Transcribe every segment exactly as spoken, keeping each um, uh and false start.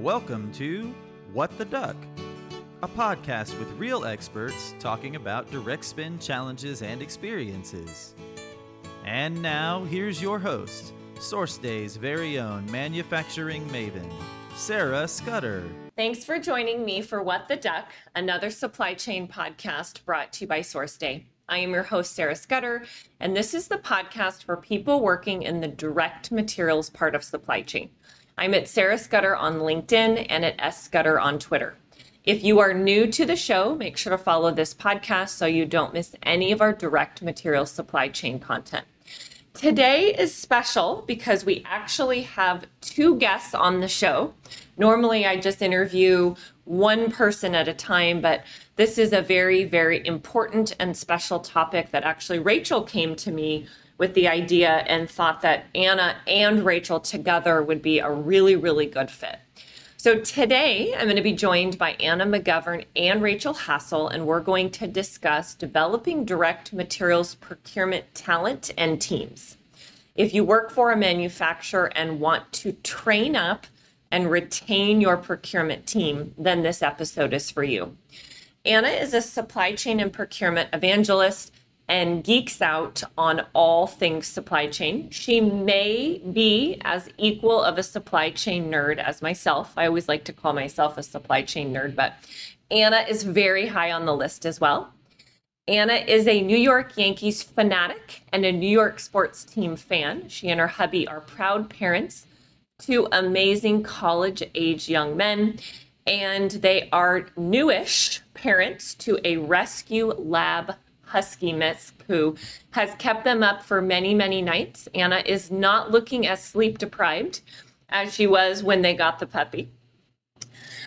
Welcome to What The Duck?!, a podcast with real experts talking about direct spend challenges and experiences. And now, here's your host, Source Day's very own manufacturing maven, Sarah Scudder. Thanks for joining me for What The Duck?!, another supply chain podcast brought to you by Source Day. I am your host, Sarah Scudder, and this is the podcast for people working in the direct materials part of supply chain. I'm at Sarah Scudder on LinkedIn and at S Scudder on Twitter. If you are new to the show, make sure to follow this podcast so you don't miss any of our direct material supply chain content. Today is special because we actually have two guests on the show. Normally, I just interview one person at a time, but this is a very, very important and special topic that actually Rachel came to me with the idea and thought that Anna and Rachel together would be a really, really good fit. So today, I'm going to be joined by Anna McGovern and Rachel Hassall, and we're going to discuss developing direct materials procurement talent and teams. If you work for a manufacturer and want to train up and retain your procurement team, then this episode is for you. Anna is a supply chain and procurement evangelist and geeks out on all things supply chain. She may be as equal of a supply chain nerd as myself. I always like to call myself a supply chain nerd, but Anna is very high on the list as well. Anna is a New York Yankees fanatic and a New York sports team fan. She and her hubby are proud parents to amazing college-age young men, and they are newish parents to a rescue lab husky mix who has kept them up for many, many nights. Anna is not looking as sleep deprived as she was when they got the puppy.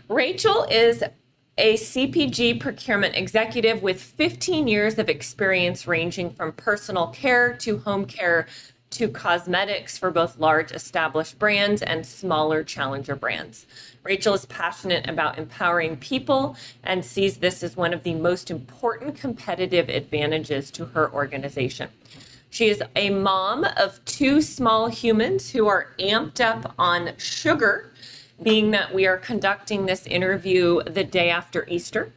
Rachel is a C P G procurement executive with fifteen years of experience ranging from personal care to home care to cosmetics for both large established brands and smaller challenger brands. Rachel is passionate about empowering people and sees this as one of the most important competitive advantages to her organization. She is a mom of two small humans who are amped up on sugar, being that we are conducting this interview the day after Easter.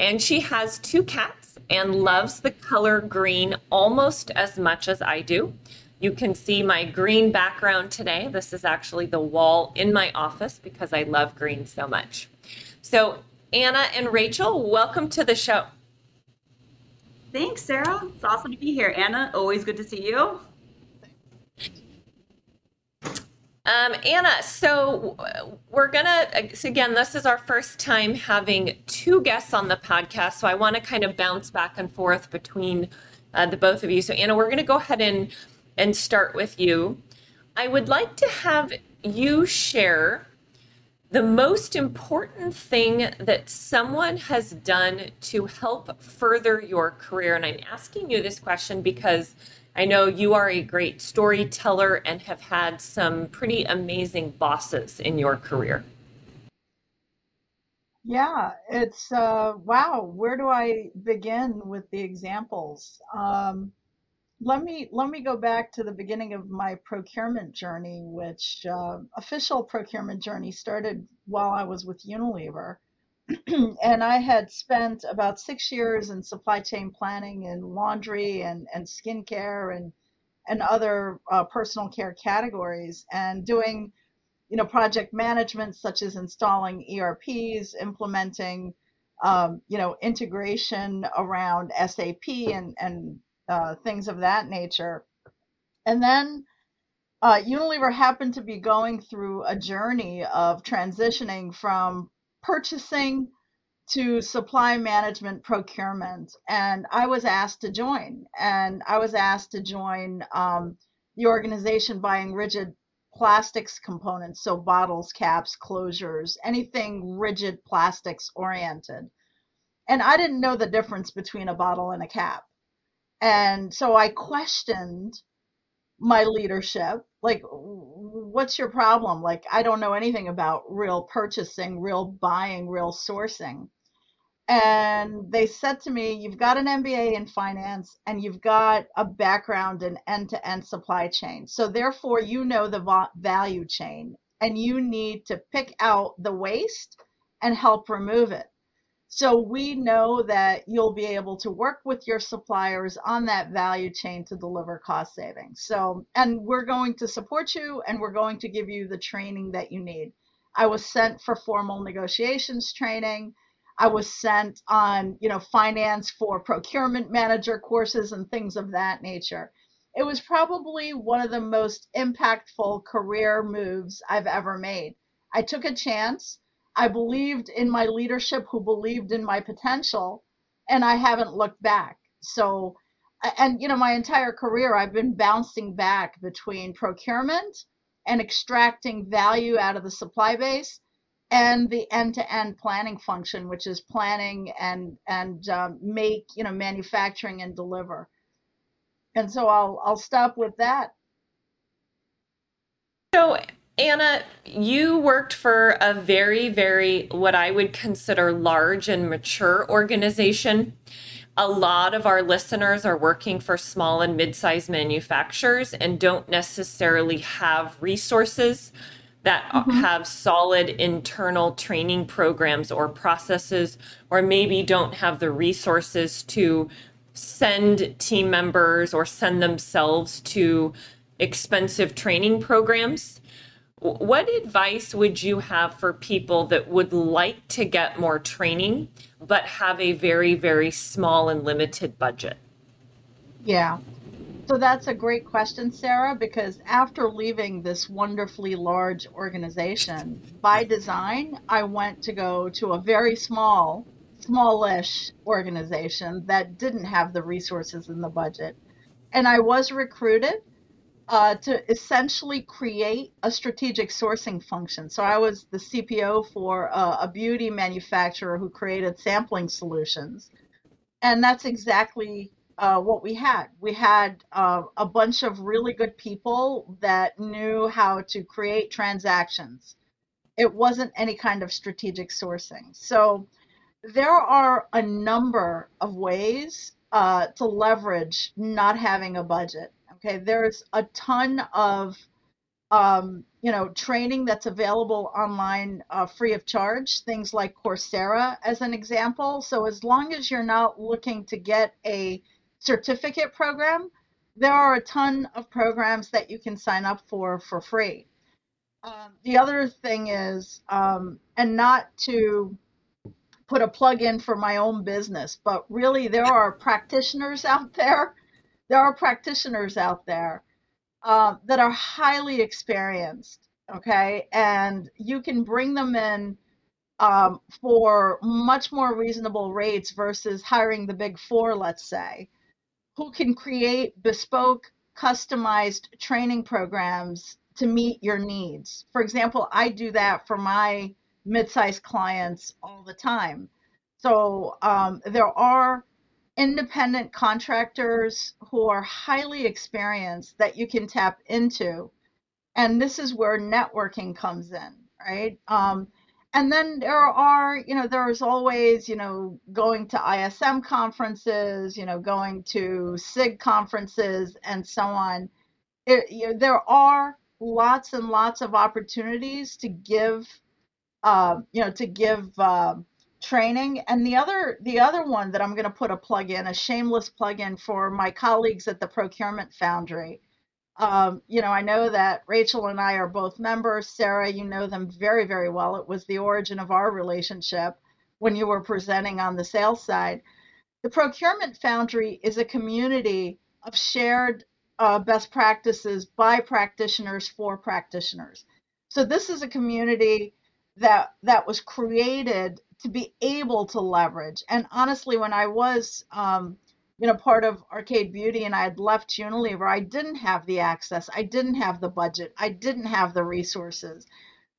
And she has two cats and loves the color green almost as much as I do. You can see my green background today. This is actually the wall in my office because I love green so much. So Anna and Rachel, welcome to the show. Thanks, Sarah. It's awesome to be here. Anna, always good to see you. Um, Anna, so we're gonna, again, this is our first time having two guests on the podcast, so I wanna kind of bounce back and forth between uh, the both of you. So Anna, we're gonna go ahead and and start with you. I would like to have you share the most important thing that someone has done to help further your career. And I'm asking you this question because I know you are a great storyteller and have had some pretty amazing bosses in your career. Yeah, it's, uh, wow, where do I begin with the examples? Um, Let me let me go back to the beginning of my procurement journey, which uh, official procurement journey started while I was with Unilever. And I had spent about six years in supply chain planning and laundry and, and skincare and and other uh, personal care categories, and doing, you know, project management such as installing E R Ps, implementing, um, you know, integration around S A P and and Uh, things of that nature. And then uh, Unilever happened to be going through a journey of transitioning from purchasing to supply management procurement. And I was asked to join. And I was asked to join um, the organization buying rigid plastics components, so bottles, caps, closures, anything rigid plastics oriented. And I didn't know the difference between a bottle and a cap. And so I questioned my leadership, like, what's your problem? Like, I don't know anything about real purchasing, real buying, real sourcing. And they said to me, you've got an M B A in finance and you've got a background in end-to-end supply chain. So therefore, you know the value chain and you need to pick out the waste and help remove it. So we know that you'll be able to work with your suppliers on that value chain to deliver cost savings. So, and we're going to support you, and we're going to give you the training that you need. I was sent for formal negotiations training. I was sent on, you know, finance for procurement manager courses and things of that nature. It was probably one of the most impactful career moves I've ever made. I took a chance. I believed in my leadership, who believed in my potential, and I haven't looked back. So, and you know, my entire career, I've been bouncing back between procurement and extracting value out of the supply base and the end-to-end planning function, which is planning and and um, make, you know, manufacturing and deliver. And so I'll I'll stop with that. So, Anna, you worked for a very, very, what I would consider large and mature organization. A lot of our listeners are working for small and mid-sized manufacturers and don't necessarily have resources that mm-hmm. have solid internal training programs or processes, or maybe don't have the resources to send team members or send themselves to expensive training programs. What advice would you have for people that would like to get more training, but have a very, very small and limited budget? Yeah, so that's a great question, Sarah, because after leaving this wonderfully large organization, by design, I went to go to a very small, smallish organization that didn't have the resources in the budget. And I was recruited Uh, to essentially create a strategic sourcing function. So I was the C P O for uh, a beauty manufacturer who created sampling solutions. And that's exactly uh, what we had. We had uh, a bunch of really good people that knew how to create transactions. It wasn't any kind of strategic sourcing. So there are a number of ways uh, to leverage not having a budget. Okay, there's a ton of, um, you know, training that's available online uh, free of charge, things like Coursera as an example. So as long as you're not looking to get a certificate program, there are a ton of programs that you can sign up for for free. Um, the other thing is, um, and not to put a plug in for my own business, but really there are practitioners out there There are practitioners out there uh, that are highly experienced, okay? And you can bring them in um, for much more reasonable rates versus hiring the big four, let's say, who can create bespoke, customized training programs to meet your needs. For example, I do that for my mid-sized clients all the time. So um, there are independent contractors who are highly experienced that you can tap into. And this is where networking comes in, right? Um, and then there are, you know, there's always, you know, going to I S M conferences, you know, going to SIG conferences and so on. It, you know, there are lots and lots of opportunities to give, uh, you know, to give, uh, training. And the other the other one that I'm going to put a plug in, a shameless plug in for my colleagues at the Procurement Foundry. Um, you know, I know that Rachel and I are both members. Sarah, you know them very, very well. It was the origin of our relationship when you were presenting on the sales side. The Procurement Foundry is a community of shared uh, best practices by practitioners for practitioners. So this is a community that that was created to be able to leverage. And honestly, when I was, um, you know, part of Arcade Beauty and I had left Unilever, I didn't have the access. I didn't have the budget. I didn't have the resources.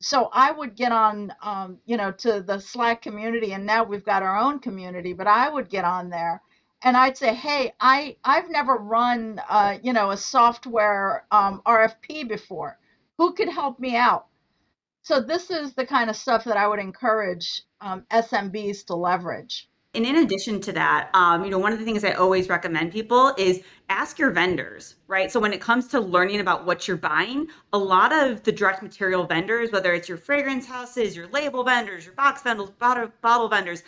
So I would get on, um, you know, to the Slack community, and now we've got our own community, but I would get on there and I'd say, hey, I, I've never run, uh, you know, a software um, R F P before. Who could help me out? So this is the kind of stuff that I would encourage um, S M Bs to leverage. And in addition to that, um, you know, one of the things I always recommend people is ask your vendors, right? So when it comes to learning about what you're buying, a lot of the direct material vendors, whether it's your fragrance houses, your label vendors, your box vendors, bottle, bottle vendors,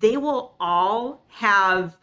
they will all have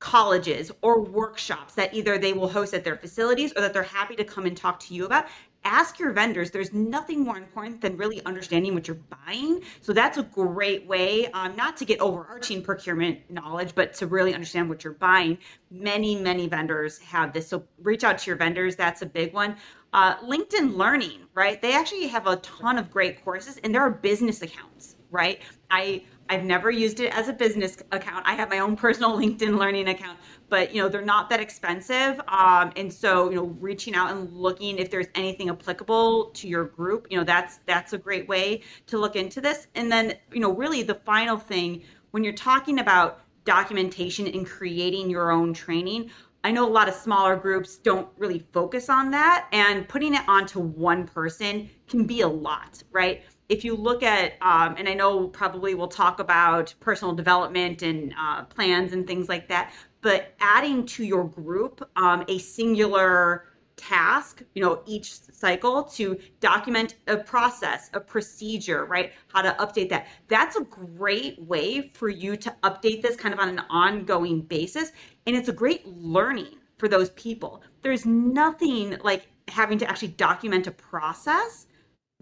colleges or workshops that either they will host at their facilities or that they're happy to come and talk to you about. Ask your vendors. There's nothing more important than really understanding what you're buying. So that's a great way, um, not to get overarching procurement knowledge, but to really understand what you're buying. Many, many vendors have this. So reach out to your vendors. That's a big one. Uh, LinkedIn Learning, right? They actually have a ton of great courses, and there are business accounts, right? I I've never used it as a business account. I have my own personal LinkedIn Learning account, but you know, they're not that expensive. Um, and so, you know, reaching out and looking if there's anything applicable to your group, you know, that's, that's a great way to look into this. And then, you know, really the final thing, when you're talking about documentation and creating your own training, I know a lot of smaller groups don't really focus on that, and putting it onto one person can be a lot, right? If you look at, um, and I know probably we'll talk about personal development and uh, plans and things like that, but adding to your group um, a singular task, you know, each cycle to document a process, a procedure, right? How to update that. That's a great way for you to update this kind of on an ongoing basis. And it's a great learning for those people. There's nothing like having to actually document a process.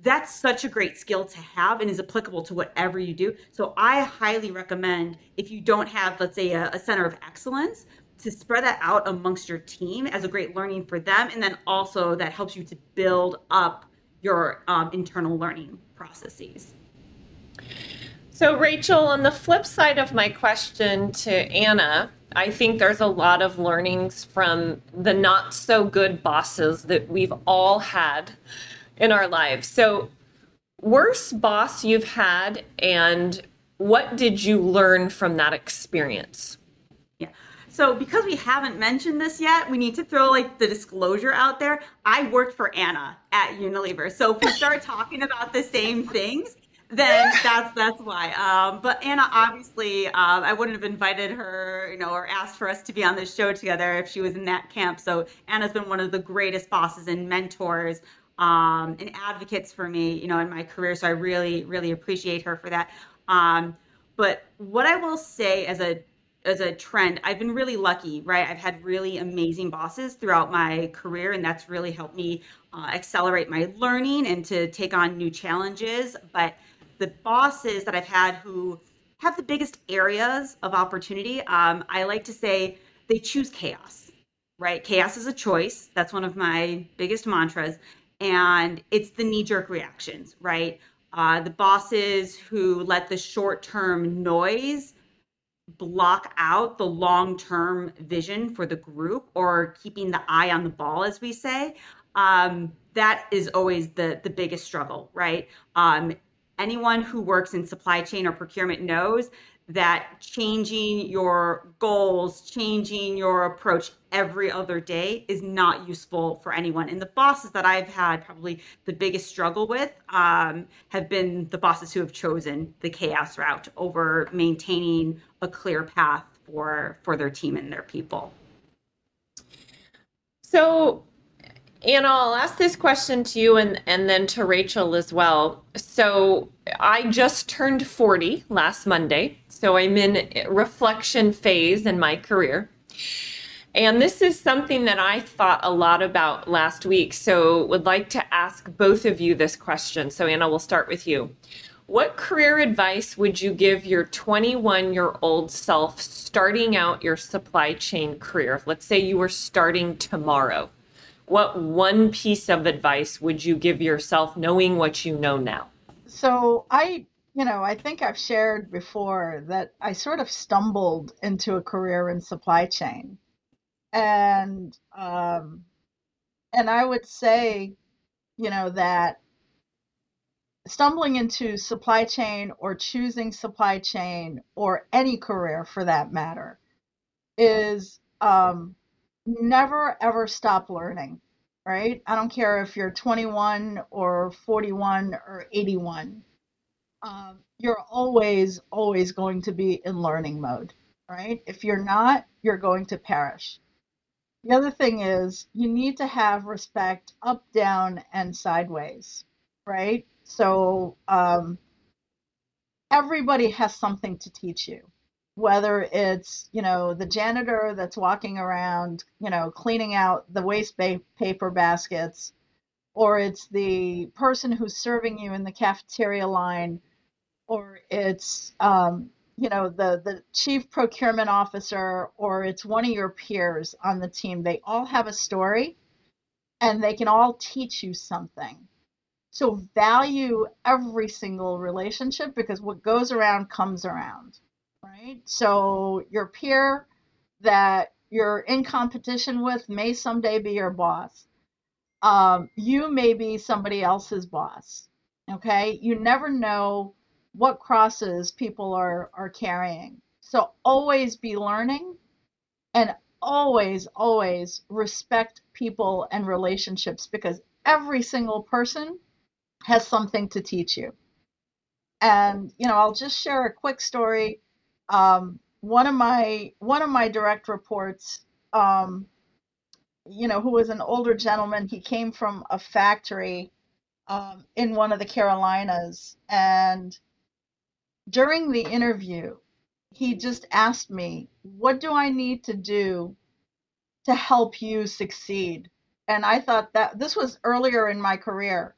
That's such a great skill to have and is applicable to whatever you do. So I highly recommend, if you don't have, let's say, a, a center of excellence, to spread that out amongst your team as a great learning for them. And then also that helps you to build up your um, internal learning processes. So Rachel, on the flip side of my question to Anna, I think there's a lot of learnings from the not so good bosses that we've all had in our lives. So, worst boss you've had, and what did you learn from that experience? Yeah. So because we haven't mentioned this yet, we need to throw like the disclosure out there. I worked for Anna at Unilever. So if we start talking about the same things, then that's that's why. Um, but Anna, obviously, um, I wouldn't have invited her, you know, or asked for us to be on this show together if she was in that camp. So Anna's been one of the greatest bosses and mentors um, and advocates for me, you know, in my career. So I really, really appreciate her for that. Um, but what I will say as a, as a trend, I've been really lucky, right? I've had really amazing bosses throughout my career, and that's really helped me uh, accelerate my learning and to take on new challenges. But the bosses that I've had who have the biggest areas of opportunity, um, I like to say they choose chaos, right? Chaos is a choice. That's one of my biggest mantras. And it's the knee-jerk reactions, right? Uh, the bosses who let the short-term noise block out the long-term vision for the group, or keeping the eye on the ball, as we say, um, that is always the, the biggest struggle, right? Um, anyone who works in supply chain or procurement knows that changing your goals, changing your approach every other day is not useful for anyone. And the bosses that I've had probably the biggest struggle with um, have been the bosses who have chosen the chaos route over maintaining a clear path for, for their team and their people. So, Anna, I'll ask this question to you and, and then to Rachel as well. So I just turned forty last Monday, so I'm in reflection phase in my career. And this is something that I thought a lot about last week, so would like to ask both of you this question. So Anna, we'll start with you. What career advice would you give your twenty-one-year-old self starting out your supply chain career? Let's say you were starting tomorrow. What one piece of advice would you give yourself knowing what you know now? So I, you know, I think I've shared before that I sort of stumbled into a career in supply chain. And, um, and I would say, you know, that stumbling into supply chain or choosing supply chain or any career for that matter is, um, never ever stop learning, right? I don't care if you're twenty-one or forty-one or eighty-one. um, you're always, always going to be in learning mode, right? If you're not, you're going to perish. The other thing is you need to have respect up, down, and sideways, right? So um, everybody has something to teach you, whether it's, you know, the janitor that's walking around, you know, cleaning out the waste ba- paper baskets, or it's the person who's serving you in the cafeteria line, or it's, um, you know, the, the chief procurement officer, or it's one of your peers on the team. They all have a story and they can all teach you something. So value every single relationship, because what goes around comes around, right? So your peer that you're in competition with may someday be your boss. Um, you may be somebody else's boss, okay? You never know what crosses people are, are carrying. So always be learning, and always, always respect people and relationships, because every single person has something to teach you. And, you know, I'll just share a quick story. Um, one of my, one of my direct reports, um, you know, who was an older gentleman, he came from a factory um, in one of the Carolinas, and during the interview, he just asked me, what do I need to do to help you succeed? And I thought that this was earlier in my career.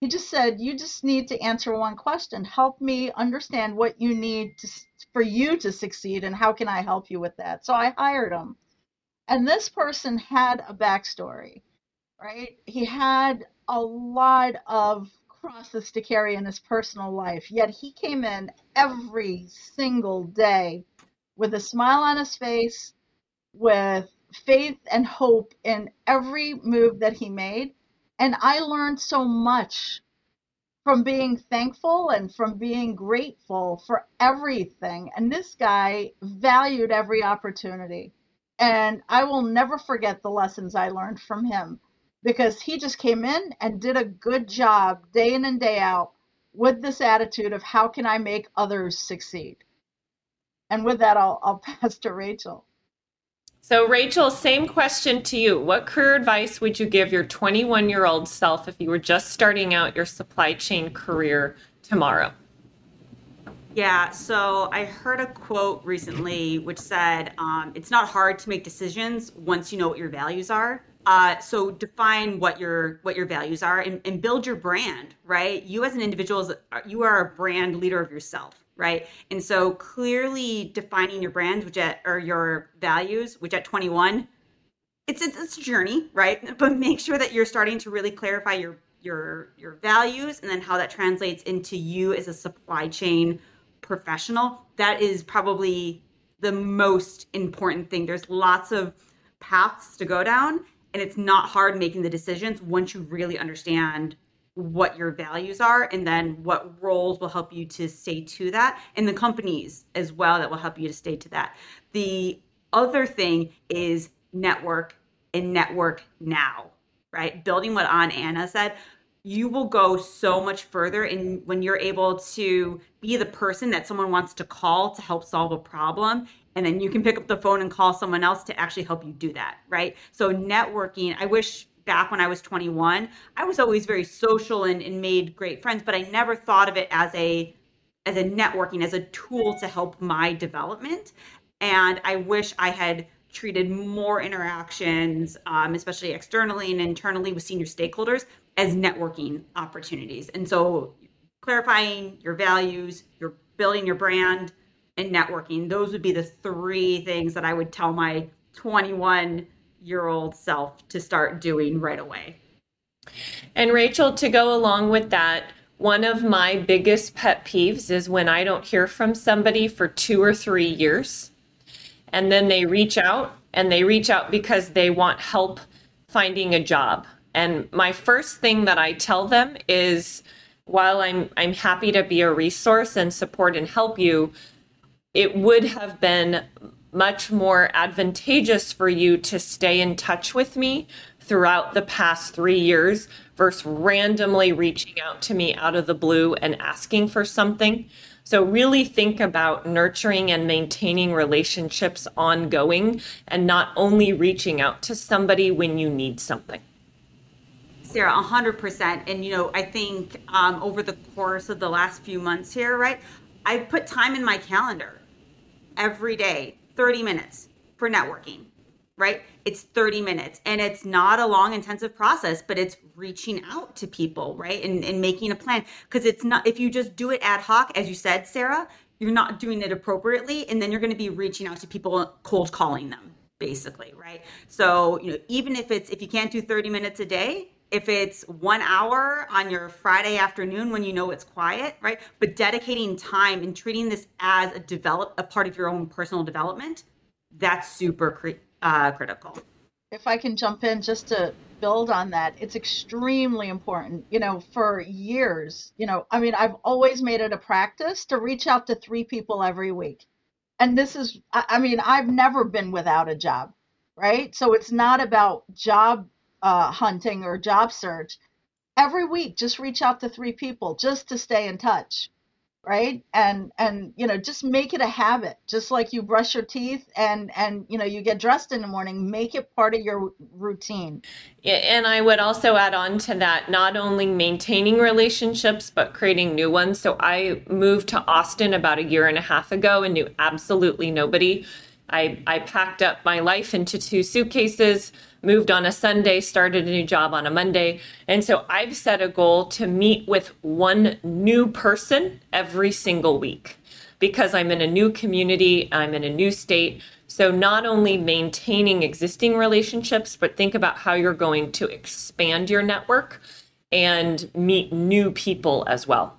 He just said, you just need to answer one question. Help me understand what you need to, for you to succeed, and how can I help you with that? So I hired him. And this person had a backstory, right? He had a lot of crosses to carry in his personal life, yet he came in every single day with a smile on his face, with faith and hope in every move that he made. And I learned so much from being thankful and from being grateful for everything. And this guy valued every opportunity. And I will never forget the lessons I learned from him, because he just came in and did a good job day in and day out with this attitude of, how can I make others succeed? And with that, I'll, I'll pass to Rachel. So Rachel, same question to you. What career advice would you give your twenty-one-year-old self if you were just starting out your supply chain career tomorrow? Yeah, so I heard a quote recently which said, um, it's not hard to make decisions once you know what your values are. Uh, so define what your what your values are, and, and build your brand, right? You as an individual, you are a brand leader of yourself, right? And so clearly defining your brand, which at, or your values, which at twenty-one, it's, it's it's a journey, right? But make sure that you're starting to really clarify your your your values, and then how that translates into you as a supply chain professional. That is probably the most important thing. There's lots of paths to go down, and it's not hard making the decisions once you really understand what your values are, and then what roles will help you to stay to that, and the companies as well that will help you to stay to that. The other thing is network, and network now, right? Building what on Anna said, you will go so much further in when you're able to be the person that someone wants to call to help solve a problem. And then you can pick up the phone and call someone else to actually help you do that, right? So networking, I wish back when I was twenty-one, I was always very social and, and made great friends, but I never thought of it as a as a networking, as a tool to help my development. And I wish I had treated more interactions, um, especially externally and internally with senior stakeholders, as networking opportunities. And so clarifying your values, your building your brand, and networking, those would be the three things that I would tell my twenty-one-year-old self to start doing right away. And Rachel, to go along with that, one of my biggest pet peeves is when I don't hear from somebody for two or three years, and then they reach out, and they reach out because they want help finding a job. And my first thing that I tell them is, while I'm I'm happy to be a resource and support and help you, it would have been much more advantageous for you to stay in touch with me throughout the past three years versus randomly reaching out to me out of the blue and asking for something. So really think about nurturing and maintaining relationships ongoing and not only reaching out to somebody when you need something. Sarah, one hundred percent. And, you know, I think um, over the course of the last few months here, right, I put time in my calendar every day, thirty minutes for networking, right? It's thirty minutes. And it's not a long, intensive process, but it's reaching out to people, right? And, and making a plan. Because it's not, if you just do it ad hoc, as you said, Sarah, you're not doing it appropriately. And then you're going to be reaching out to people, cold calling them, basically, right? So, you know, even if it's, if you can't do thirty minutes a day, if it's one hour on your Friday afternoon when you know it's quiet, right? But dedicating time and treating this as a develop a part of your own personal development, that's super cre- uh, critical. If I can jump in just to build on that, it's extremely important. You know, for years, you know, I mean, I've always made it a practice to reach out to three people every week. And this is, I mean, I've never been without a job, right? So it's not about job Uh, hunting or job search. Every week, just reach out to three people just to stay in touch, right? And and you know, just make it a habit. Just like you brush your teeth and and you know, you get dressed in the morning, make it part of your routine. And I would also add on to that, not only maintaining relationships but creating new ones. So I moved to Austin about a year and a half ago and knew absolutely nobody. I, I packed up my life into two suitcases, moved on a Sunday, started a new job on a Monday. And so I've set a goal to meet with one new person every single week because I'm in a new community, I'm in a new state. So not only maintaining existing relationships, but think about how you're going to expand your network and meet new people as well.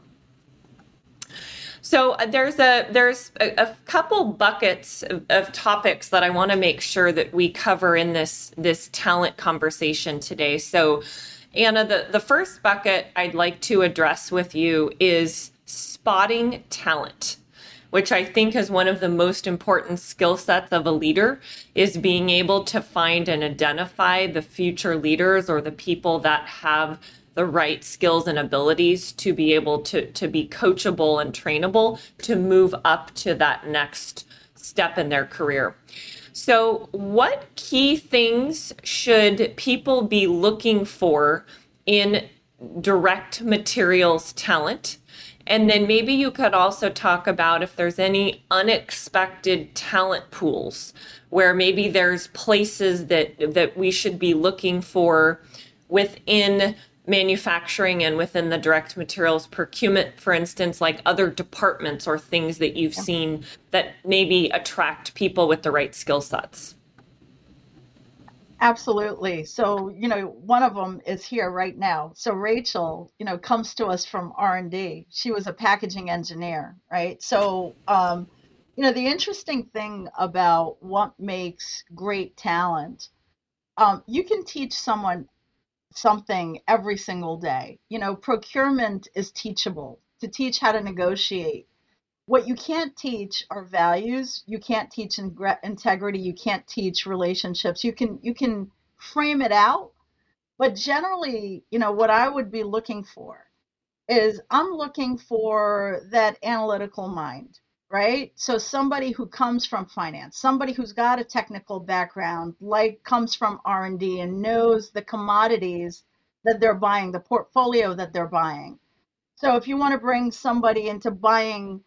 So there's a there's a, a couple buckets of, of topics that I want to make sure that we cover in this this talent conversation today. So, Anna, the, the first bucket I'd like to address with you is spotting talent, which I think is one of the most important skill sets of a leader, is being able to find and identify the future leaders or the people that have the right skills and abilities to be able to, to be coachable and trainable to move up to that next step in their career. So what key things should people be looking for in direct materials talent? And then maybe you could also talk about if there's any unexpected talent pools where maybe there's places that, that we should be looking for within manufacturing and within the direct materials procurement, for instance, like other departments or things that you've yeah. seen that maybe attract people with the right skill sets. Absolutely. So, you know, one of them is here right now. So Rachel, you know, comes to us from R and D. She was a packaging engineer, right? So, um, you know, the interesting thing about what makes great talent, um, you can teach someone something every single day. You know, procurement is teachable, to teach how to negotiate. What you can't teach are values. You can't teach ingre- integrity. You can't teach relationships. You can, you can frame it out, but generally, you know, what I would be looking for is I'm looking for that analytical mind, right? So somebody who comes from finance, somebody who's got a technical background, like comes from R and D and knows the commodities that they're buying, the portfolio that they're buying. So if you want to bring somebody into buying,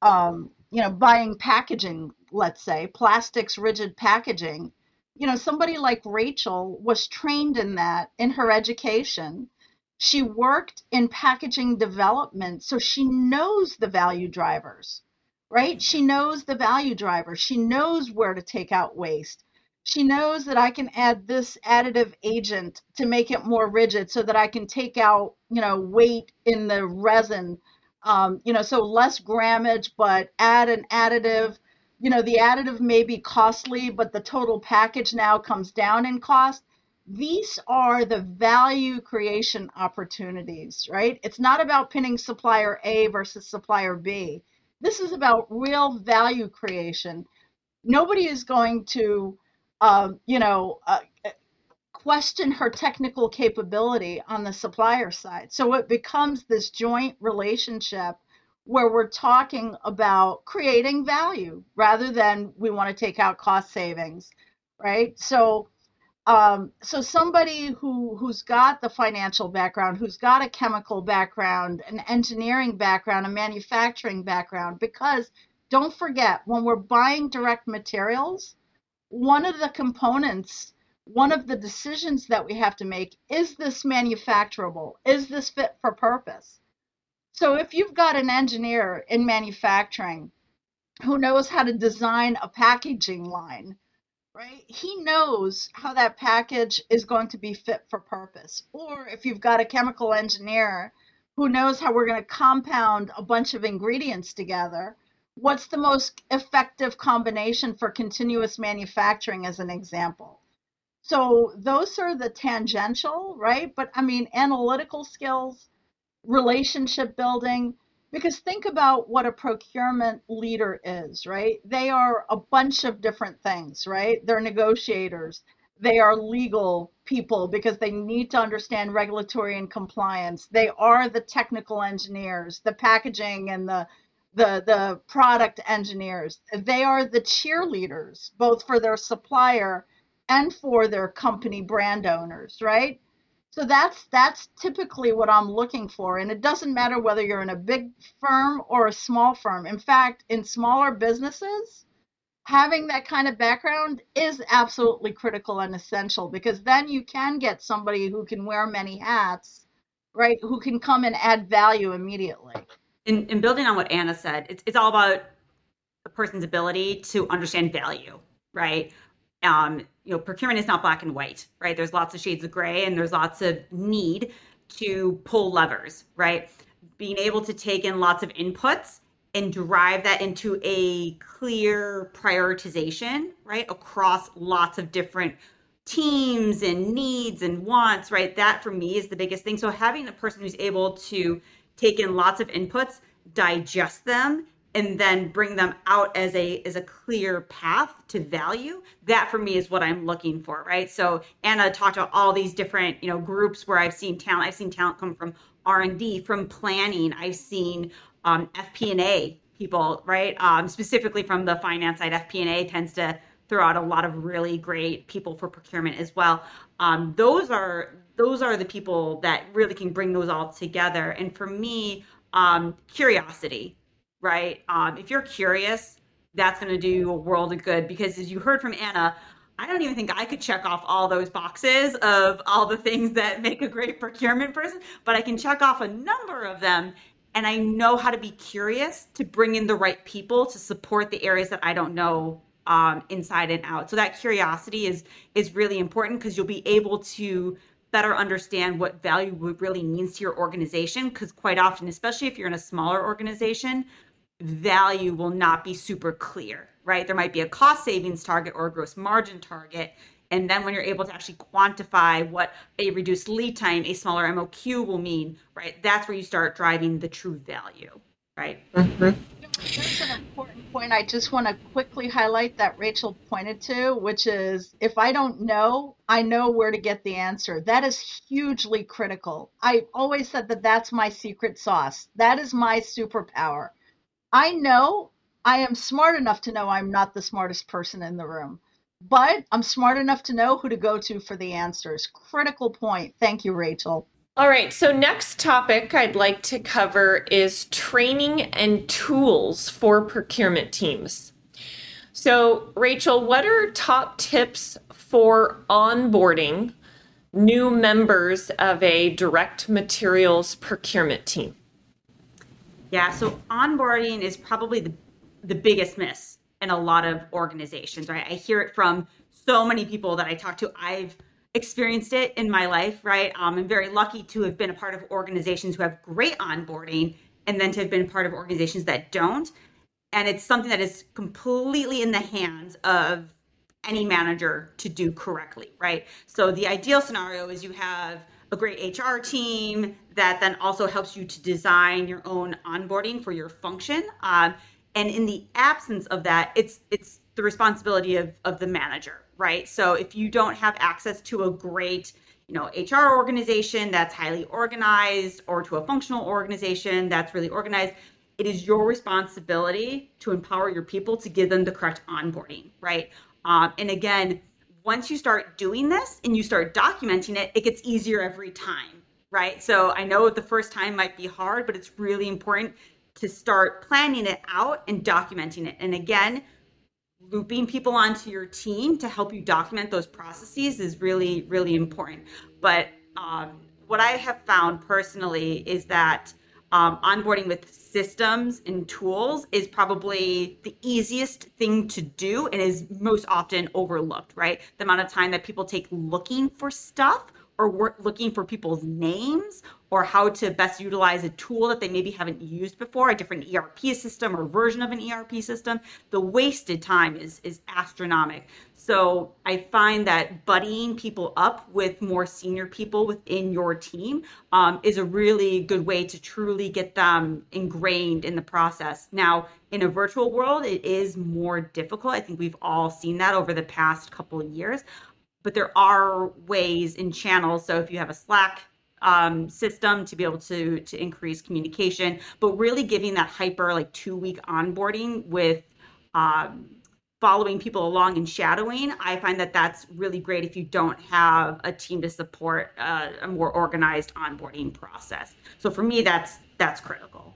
um, you know, buying packaging, let's say, plastics, rigid packaging, you know, somebody like Rachel was trained in that in her education. She worked in packaging development, so she knows the value drivers. Right? She knows the value driver. She knows where to take out waste. She knows that I can add this additive agent to make it more rigid so that I can take out, you know, weight in the resin, um, you know, so less grammage, but add an additive. You know, the additive may be costly, but the total package now comes down in cost. These are the value creation opportunities, right? It's not about pinning supplier A versus supplier B. This is about real value creation. Nobody is going to, um, you know, uh, question her technical capability on the supplier side. So it becomes this joint relationship where we're talking about creating value rather than we want to take out cost savings, right? So um, so somebody who, who's got the financial background, who's got a chemical background, an engineering background, a manufacturing background, because don't forget, when we're buying direct materials, one of the components, one of the decisions that we have to make, is this manufacturable? Is this fit for purpose? So if you've got an engineer in manufacturing who knows how to design a packaging line, right? He knows how that package is going to be fit for purpose. Or if you've got a chemical engineer who knows how we're going to compound a bunch of ingredients together, what's the most effective combination for continuous manufacturing, as an example? So those are the tangential, right? But I mean, analytical skills, relationship building, because think about what a procurement leader is, right? They are a bunch of different things, right? They're negotiators. They are legal people because they need to understand regulatory and compliance. They are the technical engineers, the packaging and the The, the product engineers. They are the cheerleaders, both for their supplier and for their company brand owners, right? So that's that's typically what I'm looking for. And it doesn't matter whether you're in a big firm or a small firm. In fact, in smaller businesses, having that kind of background is absolutely critical and essential, because then you can get somebody who can wear many hats, right? Who can come and add value immediately. In, in building on what Anna said, it's, it's all about the person's ability to understand value, right? Um, you know, procurement is not black and white, right? There's lots of shades of gray, and there's lots of need to pull levers, right? Being able to take in lots of inputs and drive that into a clear prioritization, right? Across lots of different teams and needs and wants, right? That for me is the biggest thing. So having a person who's able to take in lots of inputs, digest them, and then bring them out as a as a clear path to value. That for me is what I'm looking for, right? So Anna talked about all these different, you know, groups where I've seen talent. I've seen talent come from R and D, from planning. I've seen um, F P and A people, right? Um, specifically from the finance side, F P and A tends to throw out a lot of really great people for procurement as well. Um, those are those are the people that really can bring those all together. And for me, um, curiosity, right? Um, if you're curious, that's going to do a world of good, because as you heard from Anna, I don't even think I could check off all those boxes of all the things that make a great procurement person, but I can check off a number of them. And I know how to be curious to bring in the right people to support the areas that I don't know um, inside and out. So that curiosity is, is really important, because you'll be able to better understand what value really means to your organization, because quite often, especially if you're in a smaller organization, value will not be super clear, right? There might be a cost savings target or a gross margin target. And then when you're able to actually quantify what a reduced lead time, a smaller M O Q will mean, right? That's where you start driving the true value, right? Mm-hmm. That's an important point. I just want to quickly highlight that Rachel pointed to, which is, if I don't know, I know where to get the answer. That is hugely critical. I always said that that's my secret sauce. That is my superpower. I know I am smart enough to know I'm not the smartest person in the room, but I'm smart enough to know who to go to for the answers. Critical point. Thank you, Rachel. All right, so next topic I'd like to cover is training and tools for procurement teams. So, Rachel, what are top tips for onboarding new members of a direct materials procurement team? Yeah, so onboarding is probably the, the biggest miss in a lot of organizations, right? I hear it from so many people that I talk to. I've experienced it in my life, right? Um, I'm very lucky to have been a part of organizations who have great onboarding, and then to have been part of organizations that don't. And it's something that is completely in the hands of any manager to do correctly, right? So the ideal scenario is you have a great H R team that then also helps you to design your own onboarding for your function. Um, and in the absence of that, it's it's the responsibility of, of the manager, right? So if you don't have access to a great, you know, H R organization that's highly organized, or to a functional organization that's really organized, it is your responsibility to empower your people to give them the correct onboarding, right? Um, and again, once you start doing this and you start documenting it, it gets easier every time, right? So I know the first time might be hard, but it's really important to start planning it out and documenting it. And again, looping people onto your team to help you document those processes is really, really important. But um, what I have found personally is that um, onboarding with systems and tools is probably the easiest thing to do and is most often overlooked, right? The amount of time that people take looking for stuff, or work looking for people's names, or how to best utilize a tool that they maybe haven't used before, a different E R P system or version of an E R P system, the wasted time is, is astronomical. So I find that buddying people up with more senior people within your team um, is a really good way to truly get them ingrained in the process. Now, in a virtual world, it is more difficult. I think we've all seen that over the past couple of years. But there are ways and channels. So if you have a Slack um, system, to be able to to increase communication, but really giving that hyper like two week onboarding with um, following people along and shadowing, I find that that's really great if you don't have a team to support uh, a more organized onboarding process. So for me, that's that's critical.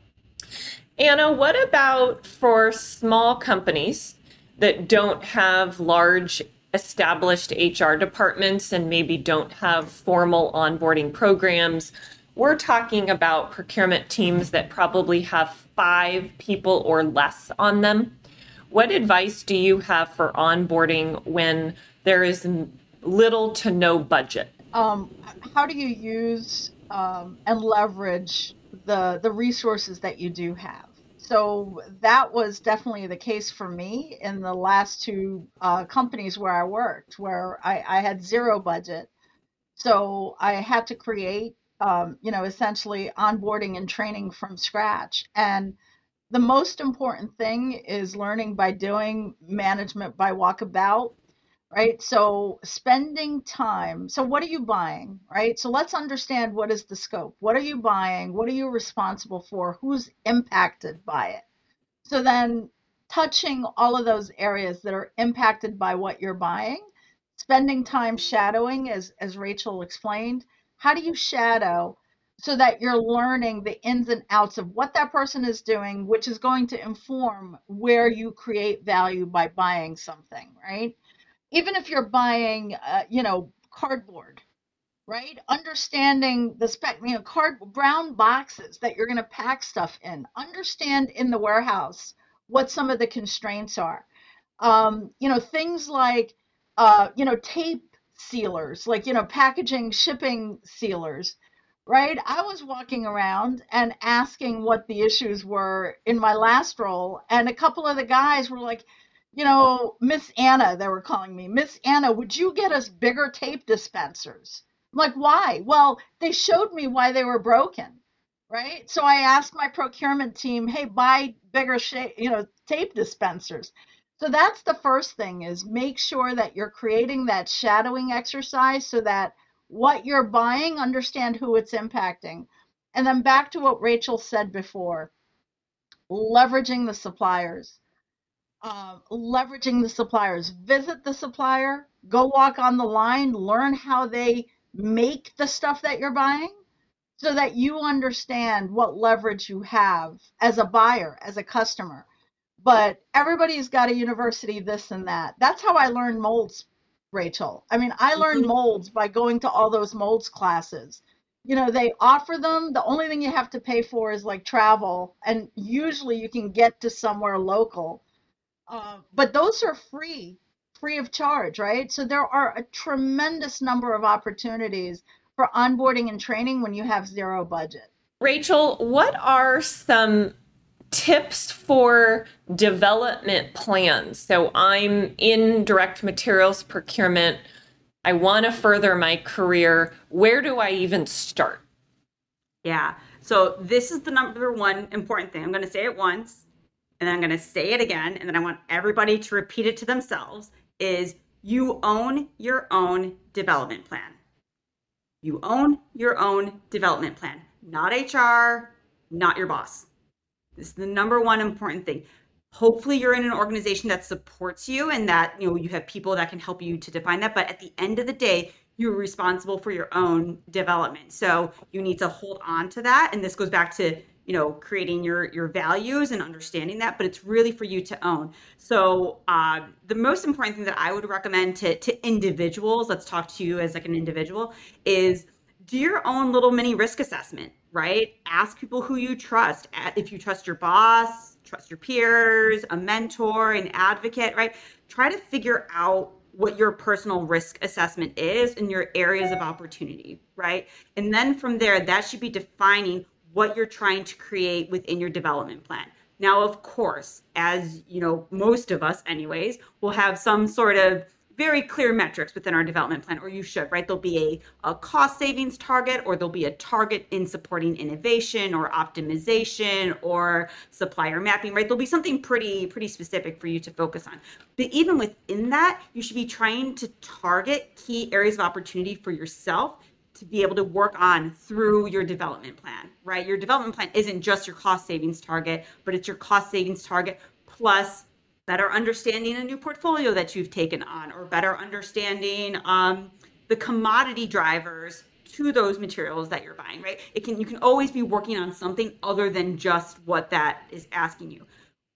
Anna, what about for small companies that don't have large established H R departments and maybe don't have formal onboarding programs? We're talking about procurement teams that probably have five people or less on them. What advice do you have for onboarding when there is little to no budget? Um, how do you use um, and leverage the, the resources that you do have? So that was definitely the case for me in the last two uh, companies where I worked, where I, I had zero budget. So I had to create, um, you know, essentially onboarding and training from scratch. And the most important thing is learning by doing, management by walkabout, right? So spending time. So what are you buying, right? So let's understand, what is the scope? What are you buying? What are you responsible for? Who's impacted by it? So then touching all of those areas that are impacted by what you're buying, spending time shadowing, as, as Rachel explained. How do you shadow so that you're learning the ins and outs of what that person is doing, which is going to inform where you create value by buying something, right? Even if you're buying, uh, you know, cardboard, right? Understanding the spec, you know, card, brown boxes that you're going to pack stuff in. Understand in the warehouse what some of the constraints are. Um, you know, things like, uh, you know, tape sealers, like, you know, packaging, shipping sealers, right? I was walking around and asking what the issues were in my last role, and a couple of the guys were like, you know, Miss Anna, they were calling me, Miss Anna, would you get us bigger tape dispensers? I'm like, why? Well, they showed me why they were broken, right? So I asked my procurement team, hey, buy bigger, sh- you know, tape dispensers. So that's the first thing, is make sure that you're creating that shadowing exercise so that what you're buying, understand who it's impacting. And then back to what Rachel said before, leveraging the suppliers. Uh, leveraging the suppliers, visit the supplier, go walk on the line, learn how they make the stuff that you're buying so that you understand what leverage you have as a buyer, as a customer. But everybody's got a university, this and that. That's how I learned molds, Rachel. I mean, I learned molds by going to all those molds classes. You know, they offer them. The only thing you have to pay for is like travel. And usually you can get to somewhere local. Uh, but those are free, free of charge, right? So there are a tremendous number of opportunities for onboarding and training when you have zero budget. Rachel, what are some tips for development plans? So I'm in direct materials procurement. I want to further my career. Where do I even start? Yeah. So this is the number one important thing. I'm going to say it once. and I'm going to say it again, and then I want everybody to repeat it to themselves, is you own your own development plan. You own your own development plan, not H R, not your boss. This is the number one important thing. Hopefully you're in an organization that supports you and that, you know, you have people that can help you to define that. But at the end of the day, you're responsible for your own development. So you need to hold on to that. And this goes back to, you know, creating your, your values and understanding that, but it's really for you to own. So uh, the most important thing that I would recommend to, to individuals, let's talk to you as like an individual, is do your own little mini risk assessment, right? Ask people who you trust. If you trust your boss, trust your peers, a mentor, an advocate, right? Try to figure out what your personal risk assessment is and your areas of opportunity, right? And then from there, that should be defining what you're trying to create within your development plan. Now, of course, as you know, most of us anyways, will have some sort of very clear metrics within our development plan, or you should, right? There'll be a, a cost savings target, or there'll be a target in supporting innovation or optimization or supplier mapping, right? There'll be something pretty, pretty specific for you to focus on. But even within that, you should be trying to target key areas of opportunity for yourself to be able to work on through your development plan, right? Your development plan isn't just your cost savings target, but it's your cost savings target plus better understanding a new portfolio that you've taken on, or better understanding um, the commodity drivers to those materials that you're buying, right? It can, you can always be working on something other than just what that is asking you.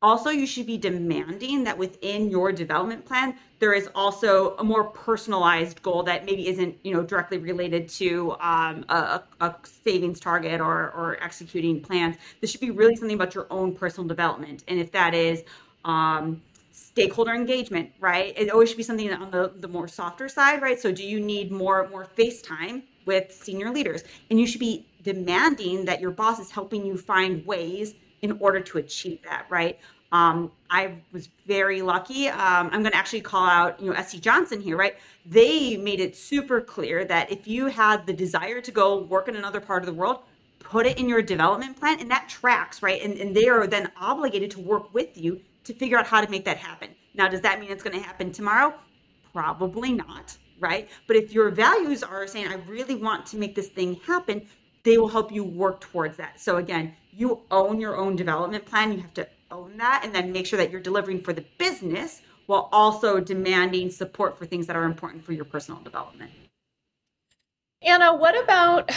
Also, you should be demanding that within your development plan, there is also a more personalized goal that maybe isn't, you know, directly related to um, a, a savings target or, or executing plans. This should be really something about your own personal development. And if that is um, stakeholder engagement, right? It always should be something on the, the more softer side, right? So do you need more, more face time with senior leaders? And you should be demanding that your boss is helping you find ways in order to achieve that, right? Um, I was very lucky. Um, I'm going to actually call out, you know, S C Johnson here, right? They made it super clear that if you had the desire to go work in another part of the world, put it in your development plan, and that tracks, right? And, and they are then obligated to work with you to figure out how to make that happen. Now, does that mean it's going to happen tomorrow? Probably not, right? But if your values are saying, I really want to make this thing happen, they will help you work towards that. So again, you own your own development plan. You have to own that and then make sure that you're delivering for the business while also demanding support for things that are important for your personal development. Anna, what about,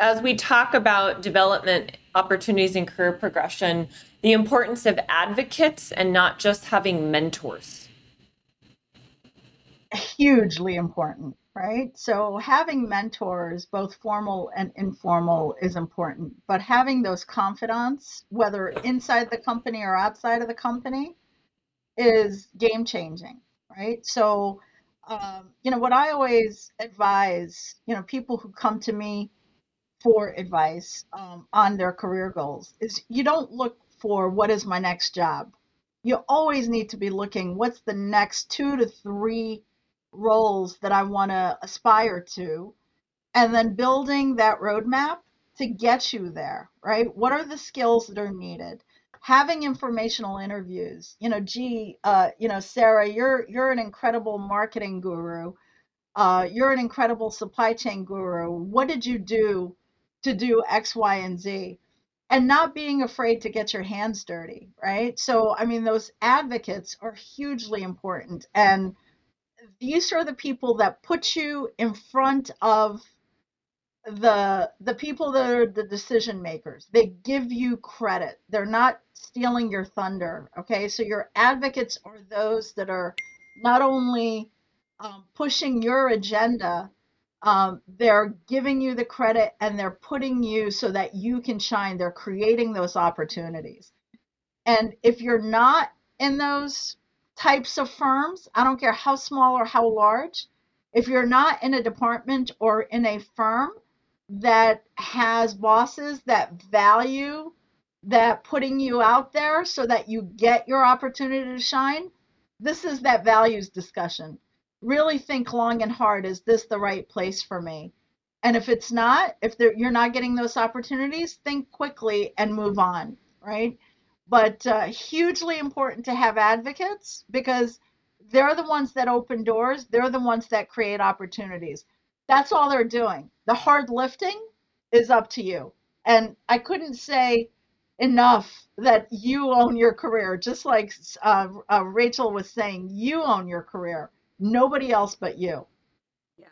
as we talk about development opportunities and career progression, the importance of advocates and not just having mentors? Hugely important. Right? So having mentors, both formal and informal, is important, but having those confidants, whether inside the company or outside of the company, is game changing, right? So, um, you know, what I always advise, you know, people who come to me for advice um, on their career goals is you don't look for what is my next job. You always need to be looking what's the next two to three roles that I want to aspire to, and then building that roadmap to get you there, right? What are the skills that are needed? Having informational interviews, you know, gee, uh, you know, Sarah, you're you're an incredible marketing guru. Uh, you're an incredible supply chain guru. What did you do to do X, Y, and Z? And not being afraid to get your hands dirty, right? So, I mean, those advocates are hugely important. And these are the people that put you in front of the the people that are the decision makers. They give you credit. They're not stealing your thunder, okay? So your advocates are those that are not only um, pushing your agenda, um, they're giving you the credit and they're putting you so that you can shine. They're creating those opportunities. And if you're not in those types of firms, I don't care how small or how large, if you're not in a department or in a firm that has bosses that value that putting you out there so that you get your opportunity to shine, this is that values discussion. Really think long and hard, is this the right place for me? And if it's not, if you're not getting those opportunities, think quickly and move on, right? But uh, hugely important to have advocates, because they're the ones that open doors. They're the ones that create opportunities. That's all they're doing. The hard lifting is up to you. And I couldn't say enough that you own your career. Just like uh, uh, Rachel was saying, you own your career. Nobody else but you. Yeah.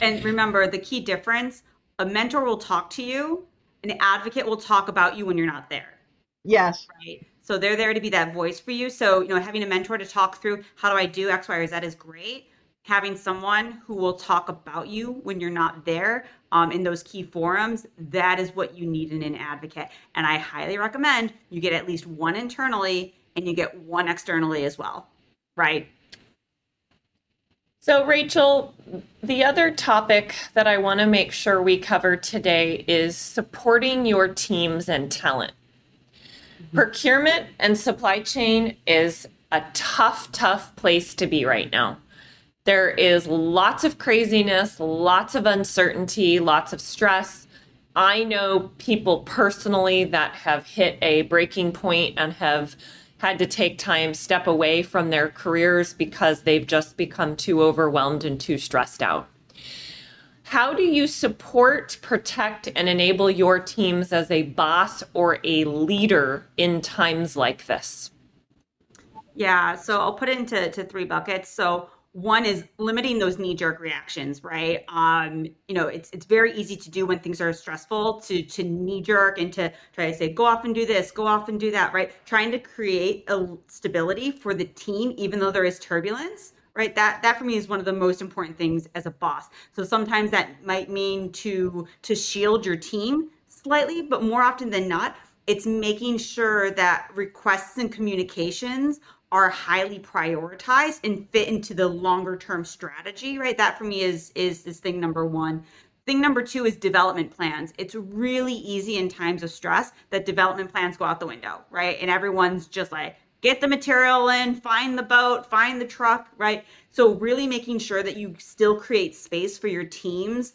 And remember, the key difference, a mentor will talk to you. An advocate will talk about you when you're not there. Yes. Right. So they're there to be that voice for you. So, you know, having a mentor to talk through, how do I do X, Y, or Z is great. Having someone who will talk about you when you're not there um, in those key forums, that is what you need in an advocate. And I highly recommend you get at least one internally and you get one externally as well, right? So Rachel, the other topic that I want to make sure we cover today is supporting your teams and talent. Mm-hmm. Procurement and supply chain is a tough, tough place to be right now. There is lots of craziness, lots of uncertainty, lots of stress. I know people personally that have hit a breaking point and have had to take time, step away from their careers because they've just become too overwhelmed and too stressed out. How do you support, protect, and enable your teams as a boss or a leader in times like this? Yeah, so I'll put it into to three buckets. So one is limiting those knee-jerk reactions, right? Um, you know, it's it's very easy to do when things are stressful to to knee-jerk and to try to say, go off and do this, go off and do that, right? Trying to create a stability for the team, even though there is turbulence, right? That that for me is one of the most important things as a boss. So sometimes that might mean to to shield your team slightly, but more often than not, it's making sure that requests and communications are highly prioritized and fit into the longer term strategy, right? That for me is, is is thing number one. Thing number two is development plans. It's really easy in times of stress that development plans go out the window, right? And everyone's just like, get the material in, find the boat, find the truck, right? So really making sure that you still create space for your teams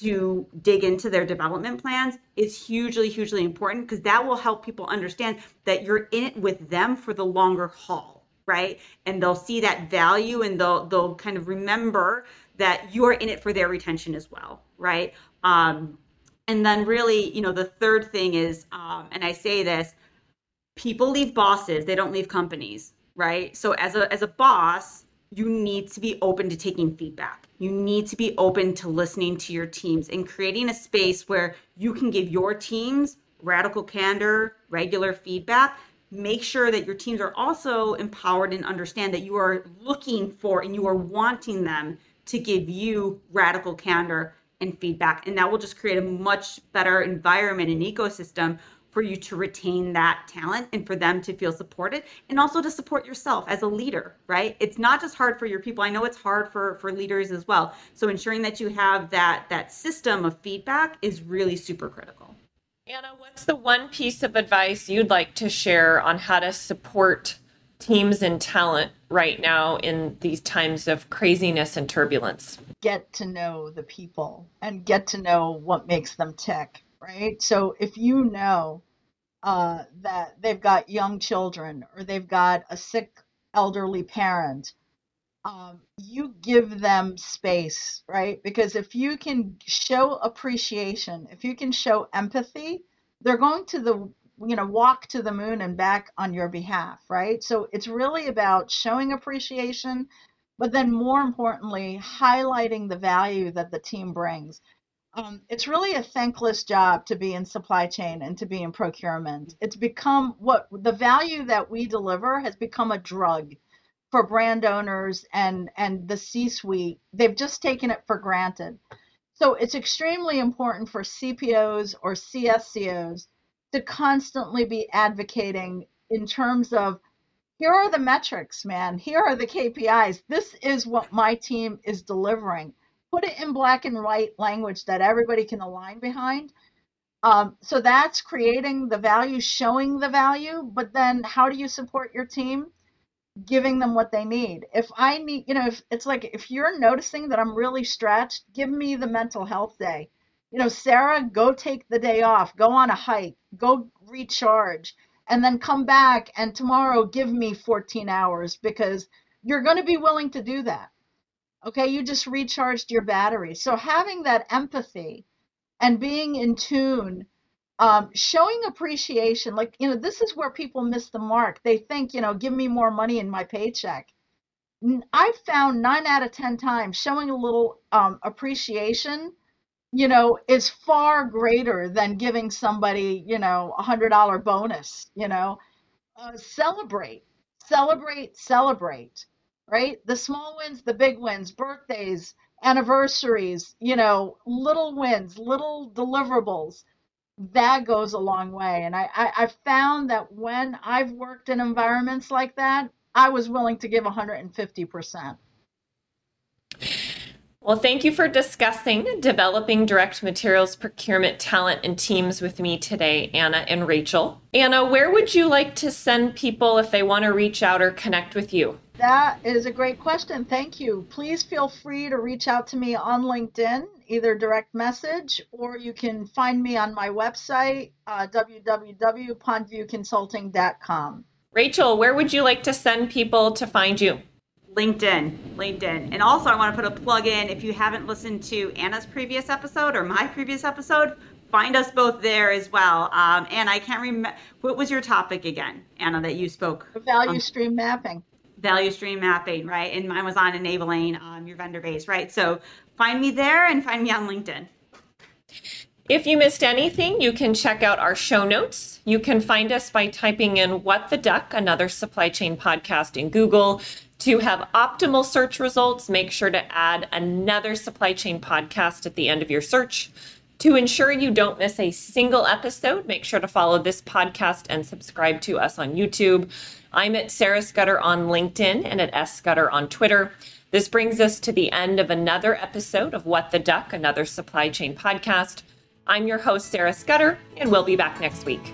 to dig into their development plans is hugely, hugely important, because that will help people understand that you're in it with them for the longer haul. Right? And they'll see that value and they'll they'll kind of remember that you're in it for their retention as well, right? Um, and then really, you know, the third thing is, um, and I say this, people leave bosses, they don't leave companies, right? So as a as a boss, you need to be open to taking feedback. You need to be open to listening to your teams and creating a space where you can give your teams radical candor, regular feedback. Make sure that your teams are also empowered and understand that you are looking for and you are wanting them to give you radical candor and feedback. And that will just create a much better environment and ecosystem for you to retain that talent and for them to feel supported, and also to support yourself as a leader, right? It's not just hard for your people. I know it's hard for, for leaders as well. So ensuring that you have that, that system of feedback is really super critical. Anna, what's the one piece of advice you'd like to share on how to support teams and talent right now in these times of craziness and turbulence? Get to know the people and get to know what makes them tick, right? So if you know uh, that they've got young children or they've got a sick elderly parent, um, you give them space, right? Because if you can show appreciation, if you can show empathy, they're going to the, you know, walk to the moon and back on your behalf, right? So it's really about showing appreciation, but then more importantly, highlighting the value that the team brings. Um, it's really a thankless job to be in supply chain and to be in procurement. It's become what the value that we deliver has become a drug for brand owners and, and the C-suite. They've just taken it for granted. So it's extremely important for C P Os or C S C Os to constantly be advocating in terms of, here are the metrics, man. Here are the K P Is. This is what my team is delivering. Put it in black and white language that everybody can align behind. Um, so that's creating the value, showing the value, but then how do you support your team? Giving them what they need. If I need, you know, if it's like, if you're noticing that I'm really stretched, give me the mental health day. You know, Sarah, go take the day off, go on a hike, go recharge. and then come back and tomorrow give me fourteen hours, because you're going to be willing to do that. Okay, you just recharged your battery. So having that empathy and being in tune, um, showing appreciation, like, you know, this is where people miss the mark. They think, you know, give me more money in my paycheck. I've found nine out of ten times showing a little um, appreciation, you know, is far greater than giving somebody, you know, a one hundred dollar bonus, you know. Uh, celebrate, celebrate, celebrate, right? The small wins, the big wins, birthdays, anniversaries, you know, little wins, little deliverables. That goes a long way. And I, I, I found that when I've worked in environments like that, I was willing to give one hundred fifty percent. Well, thank you for discussing developing direct materials procurement talent and teams with me today, Anna and Rachel. Anna, where would you like to send people if they want to reach out or connect with you? That is a great question. Thank you. Please feel free to reach out to me on LinkedIn, either direct message, or you can find me on my website, uh, w w w dot pondview consulting dot com. Rachel, where would you like to send people to find you? LinkedIn, LinkedIn. And also I want to put a plug in, if you haven't listened to Anna's previous episode or my previous episode, find us both there as well. Um, and I can't remember, what was your topic again, Anna, that you spoke? Value um, stream mapping. Value stream mapping, right? And mine was on enabling um, your vendor base, right? So find me there and find me on LinkedIn. If you missed anything, you can check out our show notes. You can find us by typing in What the Duck, another supply chain podcast, in Google. To have optimal search results, make sure to add another supply chain podcast at the end of your search. To ensure you don't miss a single episode, make sure to follow this podcast and subscribe to us on YouTube. I'm at Sarah Scudder on LinkedIn and at S Scudder on Twitter. This brings us to the end of another episode of What the Duck, another supply chain podcast. I'm your host, Sarah Scudder, and we'll be back next week.